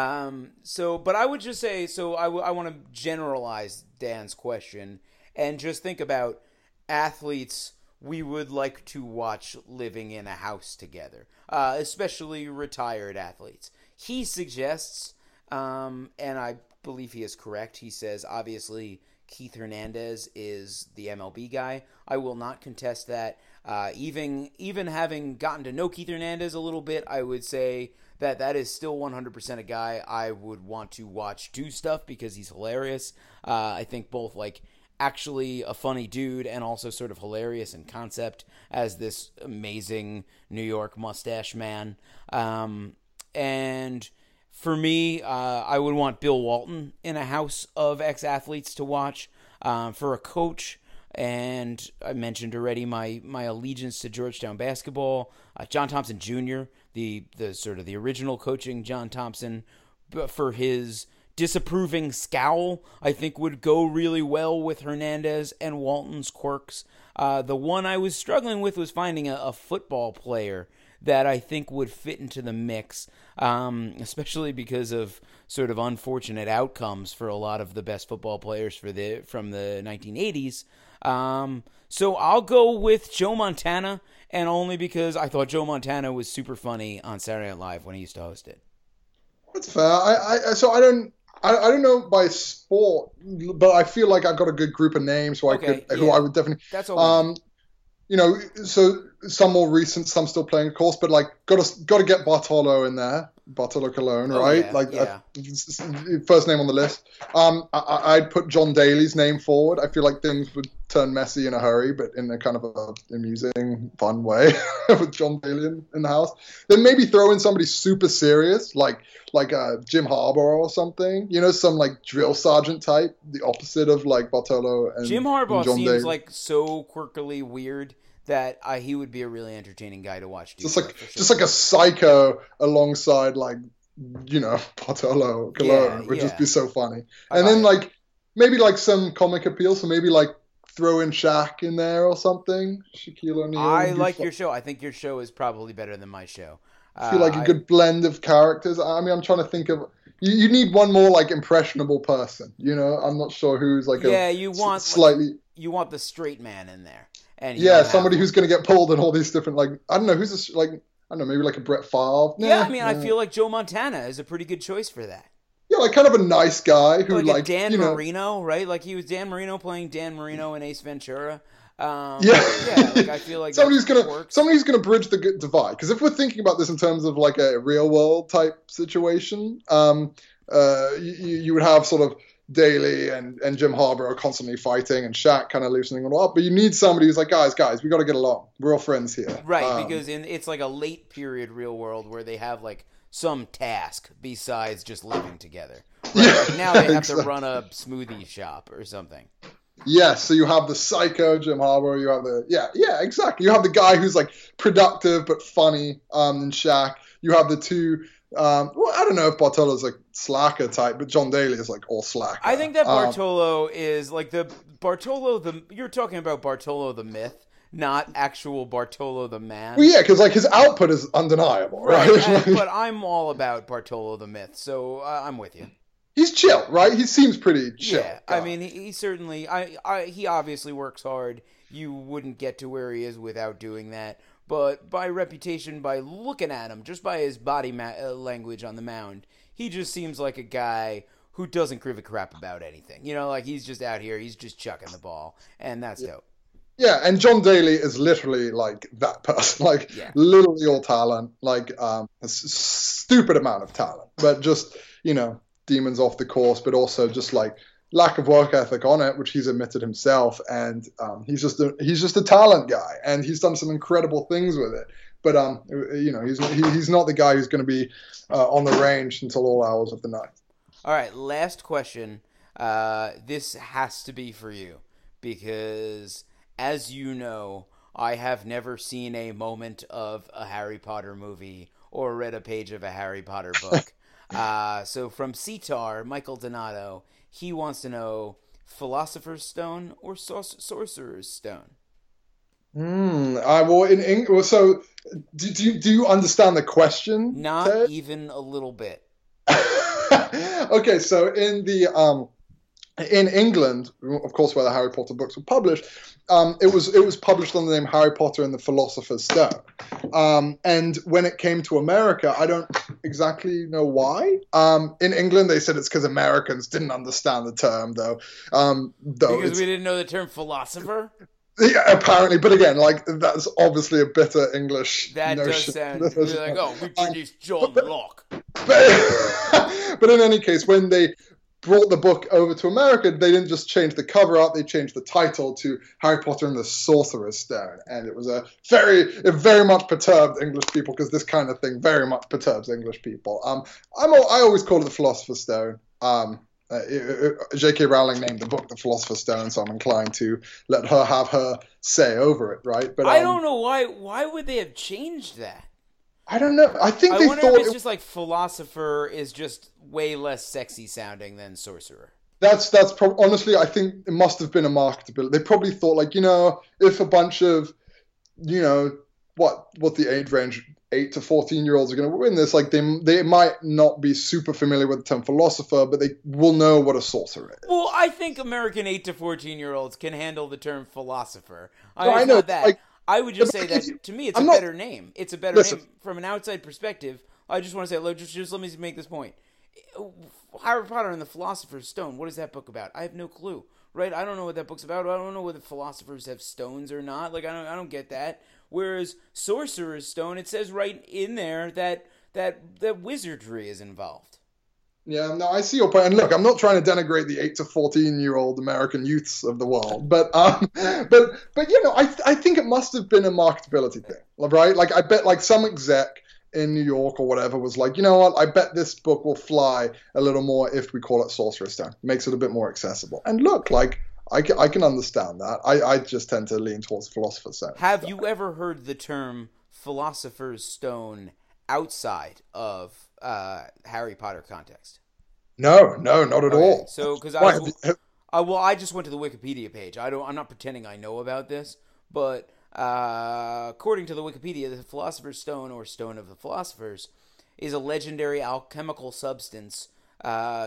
I would just say, I want to generalize Dan's question and just think about athletes we would like to watch living in a house together, especially retired athletes. He suggests, and I believe he is correct, he says, obviously, Keith Hernandez is the MLB guy. I will not contest that. Even having gotten to know Keith Hernandez a little bit, I would say that is still 100% a guy I would want to watch do stuff because he's hilarious. I think both, like, actually a funny dude and also sort of hilarious in concept as this amazing New York mustache man. And for me, I would want Bill Walton in a house of ex-athletes to watch for a coach. And I mentioned already my allegiance to Georgetown basketball. John Thompson Jr., the sort of the original coaching John Thompson, for his disapproving scowl, I think would go really well with Hernandez and Walton's quirks. The one I was struggling with was finding a football player that I think would fit into the mix, especially because of sort of unfortunate outcomes for a lot of the best football players from the 1980s. So I'll go with Joe Montana, and only because I thought Joe Montana was super funny on Saturday Night Live when he used to host it. That's fair. I don't know by sport, but I feel like I've got a good group of names who I would definitely. That's all. You know, so some more recent, some still playing, of course, but like got to get Bartolo in there, Bartolo Colon, right? Yeah, like yeah. First name on the list. I'd put John Daly's name forward. I feel like things would turn messy in a hurry, but in a kind of amusing, fun way with John Daly in the house. Then maybe throw in somebody super serious, like Jim Harbaugh or something. You know, some like drill sergeant type, the opposite of like Bartolo and Jim Harbaugh and John seems Daly. Like so quirkily weird that he would be a really entertaining guy to watch. Just like a psycho alongside like, you know, Bartolo Colon would just be so funny. And then like maybe like some comic appeal. So maybe like throw in Shaq in there or something. Shaquille O'Neal. I like your show. I think your show is probably better than my show. I feel like a good blend of characters. I mean, I'm trying to think of. You need one more like impressionable person. You know, I'm not sure who's like. Yeah, you want the straight man in there. And yeah, somebody who's going to get pulled in all these different, like, I don't know, who's this, like, I don't know, maybe like a Brett Favre. Yeah, I mean, I feel like Joe Montana is a pretty good choice for that. Yeah, like kind of a nice guy who, like Dan Marino, right? Like he was Dan Marino playing Dan Marino in Ace Ventura. Yeah, like I feel like somebody's gonna bridge the divide. Because if we're thinking about this in terms of like a real world type situation, you would have sort of Daly and Jim Harbaugh are constantly fighting, and Shaq kind of loosening it up. But you need somebody who's like, guys, we got to get along. We're all friends here, right? Because it's like a late period real world where they have like some task besides just living together. Right? Yeah, like now they have to run a smoothie shop or something. Yes, yeah, so you have the psycho Jim Harbaugh, you have the exactly. You have the guy who's like productive but funny, and Shaq. You have the two well, I don't know if Bartolo's like slacker type, but John Daly is like all slacker. I think that Bartolo is like you're talking about Bartolo the myth. Not actual Bartolo the man. Well, yeah, because like his output is undeniable, right? But I'm all about Bartolo the myth, so I'm with you. He's chill, right? He seems pretty chill. Yeah, I mean, he certainly. He obviously works hard. You wouldn't get to where he is without doing that. But by reputation, by looking at him, just by his body language on the mound, he just seems like a guy who doesn't give a crap about anything. You know, like he's just out here, he's just chucking the ball, and that's dope. Yeah, and John Daly is literally like that person, like literally all talent, like a stupid amount of talent, but just, you know, demons off the course, but also just like lack of work ethic on it, which he's admitted himself. And he's just a talent guy, and he's done some incredible things with it. But, you know, he's not the guy who's going to be on the range until all hours of the night. All right, last question. This has to be for you because... As you know, I have never seen a moment of a Harry Potter movie or read a page of a Harry Potter book. So from CTAR, Michael Donato, he wants to know Philosopher's Stone or Sorcerer's Stone? So do you understand the question? Not Ted? Even a little bit. Okay, so in England, of course, where the Harry Potter books were published, it was published under the name Harry Potter and the Philosopher's Stone. And when it came to America, I don't exactly know why. In England, they said it's because Americans didn't understand the term, though. Because we didn't know the term philosopher? Yeah, apparently. But again, like, that's obviously a bitter English notion. That does sound like, oh, we produced John Locke. But in any case, when they... brought the book over to America, they didn't just change the cover art, they changed the title to Harry Potter and the Sorcerer's Stone. And it was it very much perturbed English people, because this kind of thing very much perturbs English people. I always call it the Philosopher's Stone. J.K. Rowling named the book the Philosopher's Stone, so I'm inclined to let her have her say over it, right? But I don't know why would they have changed that? I don't know. I think they thought it's just like philosopher is just way less sexy sounding than sorcerer. That's probably, honestly, I think it must have been a marketability. They probably thought like, you know, if a bunch of, you know, what the age range 8 to 14-year-olds are going to win this, like they might not be super familiar with the term philosopher, but they will know what a sorcerer is. Well, I think American 8 to 14-year-olds can handle the term philosopher. I know that. Like, I would just say that, to me, better name. It's a better name from an outside perspective. I just want to say, just let me make this point. Harry Potter and the Philosopher's Stone, what is that book about? I have no clue, right? I don't know what that book's about. I don't know whether philosophers have stones or not. Like, I don't get that. Whereas Sorcerer's Stone, it says right in there that wizardry is involved. Yeah, no, I see your point. And look, I'm not trying to denigrate the 8 to 14-year-old American youths of the world. But you know, I think it must have been a marketability thing, right? Like, I bet, like, some exec in New York or whatever was like, you know what, I bet this book will fly a little more if we call it Sorcerer's Stone. Makes it a bit more accessible. And look, like, I can understand that. I just tend to lean towards Philosopher's Stone. Have you ever heard the term Philosopher's Stone outside of... Harry Potter context? No, not at all. So, because I just went to the Wikipedia page. I'm not pretending I know about this, but according to the Wikipedia, the Philosopher's Stone, or Stone of the Philosophers, is a legendary alchemical substance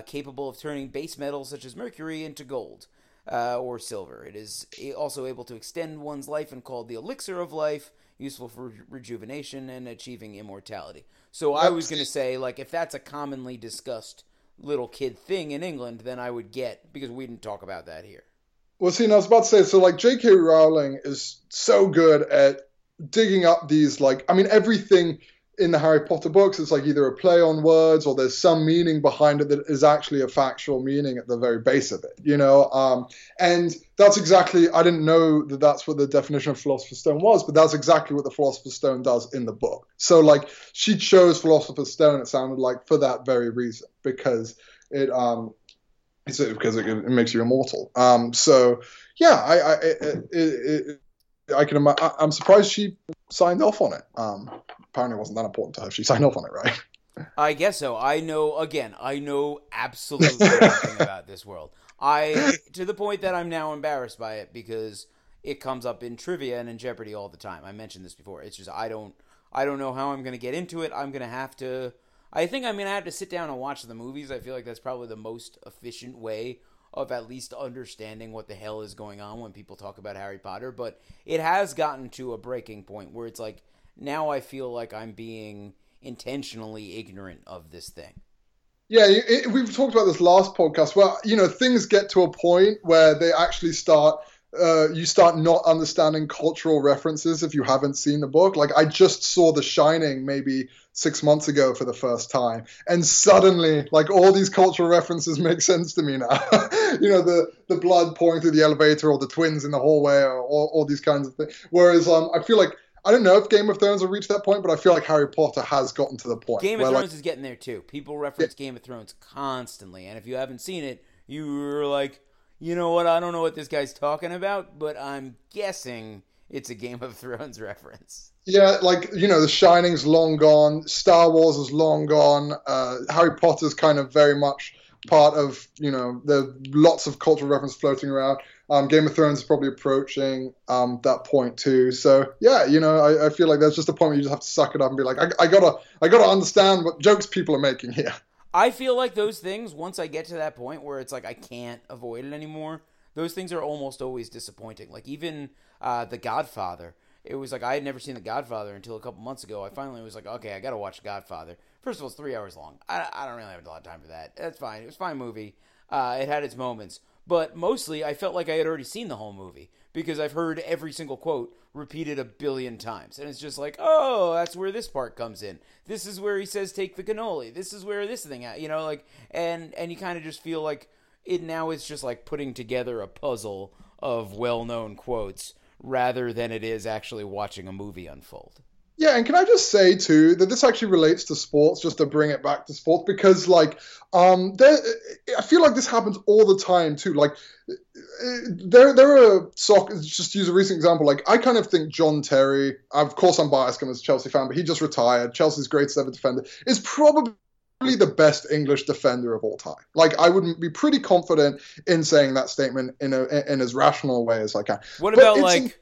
capable of turning base metals such as mercury into gold. or silver. It is also able to extend one's life and called the elixir of life, useful for rejuvenation and achieving immortality. So I was going to say, like, if that's a commonly discussed little kid thing in England, then I would get, because we didn't talk about that here. Well, see, and I was about to say, so, like, J.K. Rowling is so good at digging up these, like, I mean, everything in the Harry Potter books, it's like either a play on words or there's some meaning behind it that is actually a factual meaning at the very base of it, you know? And that's exactly, I didn't know that that's what the definition of Philosopher's Stone was, but that's exactly what the Philosopher's Stone does in the book. So, like, she chose Philosopher's Stone, it sounded like, for that very reason, because it makes you immortal. So, yeah, I can imagine, I'm surprised she signed off on it. Apparently it wasn't that important to her if she signed off on it, right? I guess so. I know absolutely nothing about this world. To the point that I'm now embarrassed by it because it comes up in trivia and in Jeopardy all the time. I mentioned this before. It's just, I don't know how I'm going to get into it. I'm going to have to sit down and watch the movies. I feel like that's probably the most efficient way of at least understanding what the hell is going on when people talk about Harry Potter. But it has gotten to a breaking point where it's like, now I feel like I'm being intentionally ignorant of this thing. Yeah, we've talked about this last podcast where, you know, things get to a point where they actually start, you start not understanding cultural references if you haven't seen the book. Like, I just saw The Shining maybe 6 months ago for the first time, and suddenly, like, all these cultural references make sense to me now. You know, the blood pouring through the elevator, or the twins in the hallway, or all these kinds of things. Whereas I feel like, I don't know if Game of Thrones will reach that point, but I feel like Harry Potter has gotten to the point. Game of Thrones is getting there too. People reference Game of Thrones constantly, and if you haven't seen it, you're like, you know what, I don't know what this guy's talking about, but I'm guessing it's a Game of Thrones reference. Yeah, like, you know, The Shining's long gone, Star Wars is long gone, Harry Potter's kind of very much part of, you know, there are lots of cultural reference floating around. Game of Thrones is probably approaching that point too. So yeah, you know, I feel like there's just a point where you just have to suck it up and be like, I gotta understand what jokes people are making here. I feel like those things, once I get to that point where it's like I can't avoid it anymore, those things are almost always disappointing. Like even The Godfather, it was like I had never seen The Godfather until a couple months ago. I finally was like, okay, I gotta watch Godfather. First of all, it's 3 hours long. I don't really have a lot of time for that. That's fine. It was a fine movie. It had its moments. But mostly, I felt like I had already seen the whole movie because I've heard every single quote repeated 1 billion times. And it's just like, oh, that's where this part comes in. This is where he says, take the cannoli. This is where this thing, you know, like, and you kind of just feel like it now is just like putting together a puzzle of well-known quotes rather than it is actually watching a movie unfold. Yeah, and can I just say, too, that this actually relates to sports, just to bring it back to sports, because, like, I feel like this happens all the time, too. Like, there are soccer, just to use a recent example, like, I kind of think John Terry, of course I'm biased, I'm a Chelsea fan, but he just retired, Chelsea's greatest ever defender, is probably the best English defender of all time. Like, I would be pretty confident in saying that statement in as rational a way as I can. What about, like,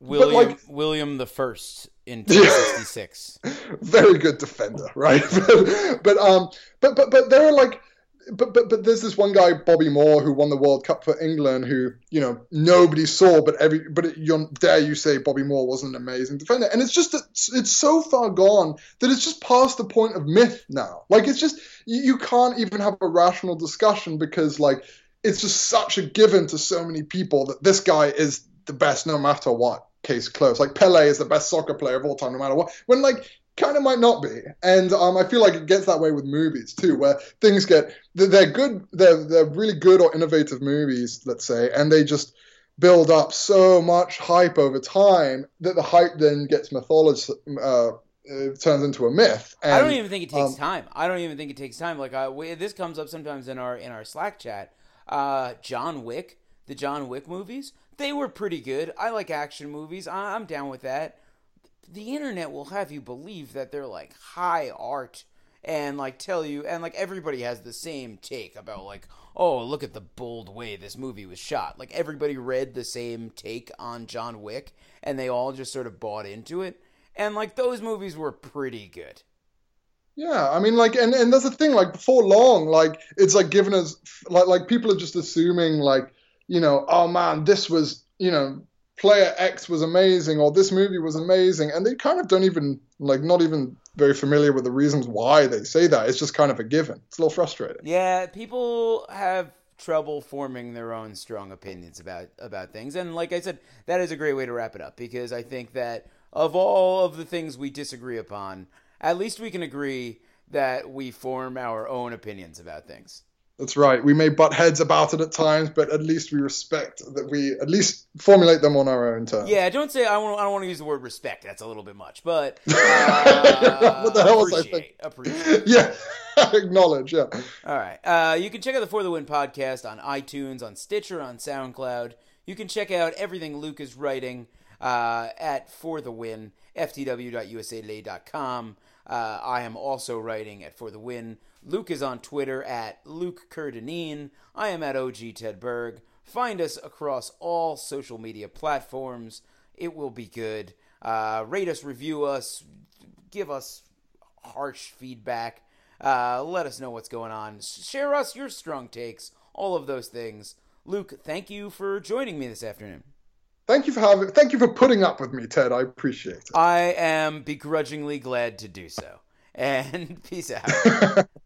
William the First? In 1966, very good defender, right? but there are like, but there's this one guy, Bobby Moore, who won the World Cup for England, who, you know, nobody saw, dare you say Bobby Moore wasn't an amazing defender? And it's just that it's so far gone that it's just past the point of myth now. Like, it's just you can't even have a rational discussion because, like, it's just such a given to so many people that this guy is the best no matter what. Case closed. Like, Pelé is the best soccer player of all time, no matter what, when, like, kind of might not be. And I feel like it gets that way with movies too, where things get, they're good, they're really good or innovative movies, let's say, and they just build up so much hype over time that the hype then gets mythologized, turns into a myth. And I don't even think it takes time. Like, this comes up sometimes in our Slack chat. John Wick, the John Wick movies. They were pretty good. I like action movies. I'm down with that. The internet will have you believe that they're, like, high art and, like, tell you... And, like, everybody has the same take about, like, oh, look at the bold way this movie was shot. Like, everybody read the same take on John Wick, and they all just sort of bought into it. And, like, those movies were pretty good. Yeah, I mean, like, and that's the thing. Like, before long, like, it's, like, given as... Like people are just assuming, like... you know, oh man, this was, you know, player X was amazing, or this movie was amazing. And they kind of don't even, like, not even very familiar with the reasons why they say that. It's just kind of a given. It's a little frustrating. Yeah, people have trouble forming their own strong opinions about things. And like I said, that is a great way to wrap it up, because I think that of all of the things we disagree upon, at least we can agree that we form our own opinions about things. That's right. We may butt heads about it at times, but at least we respect that we at least formulate them on our own terms. Yeah, don't say I don't want to use the word respect. That's a little bit much, but what the hell was I thinking? Appreciate. Yeah, acknowledge. Yeah. All right. You can check out the For the Win podcast on iTunes, on Stitcher, on SoundCloud. You can check out everything Luke is writing at For the Win, ftw.usatoday.com. I am also writing at For the Win. Luke is on Twitter at Luke Kerr-Dineen. I am at OG Ted Berg. Find us across all social media platforms. It will be good. Rate us, review us, give us harsh feedback. Let us know what's going on. Share us your strong takes, all of those things. Luke, thank you for joining me this afternoon. Thank you for putting up with me, Ted. I appreciate it. I am begrudgingly glad to do so. And peace out.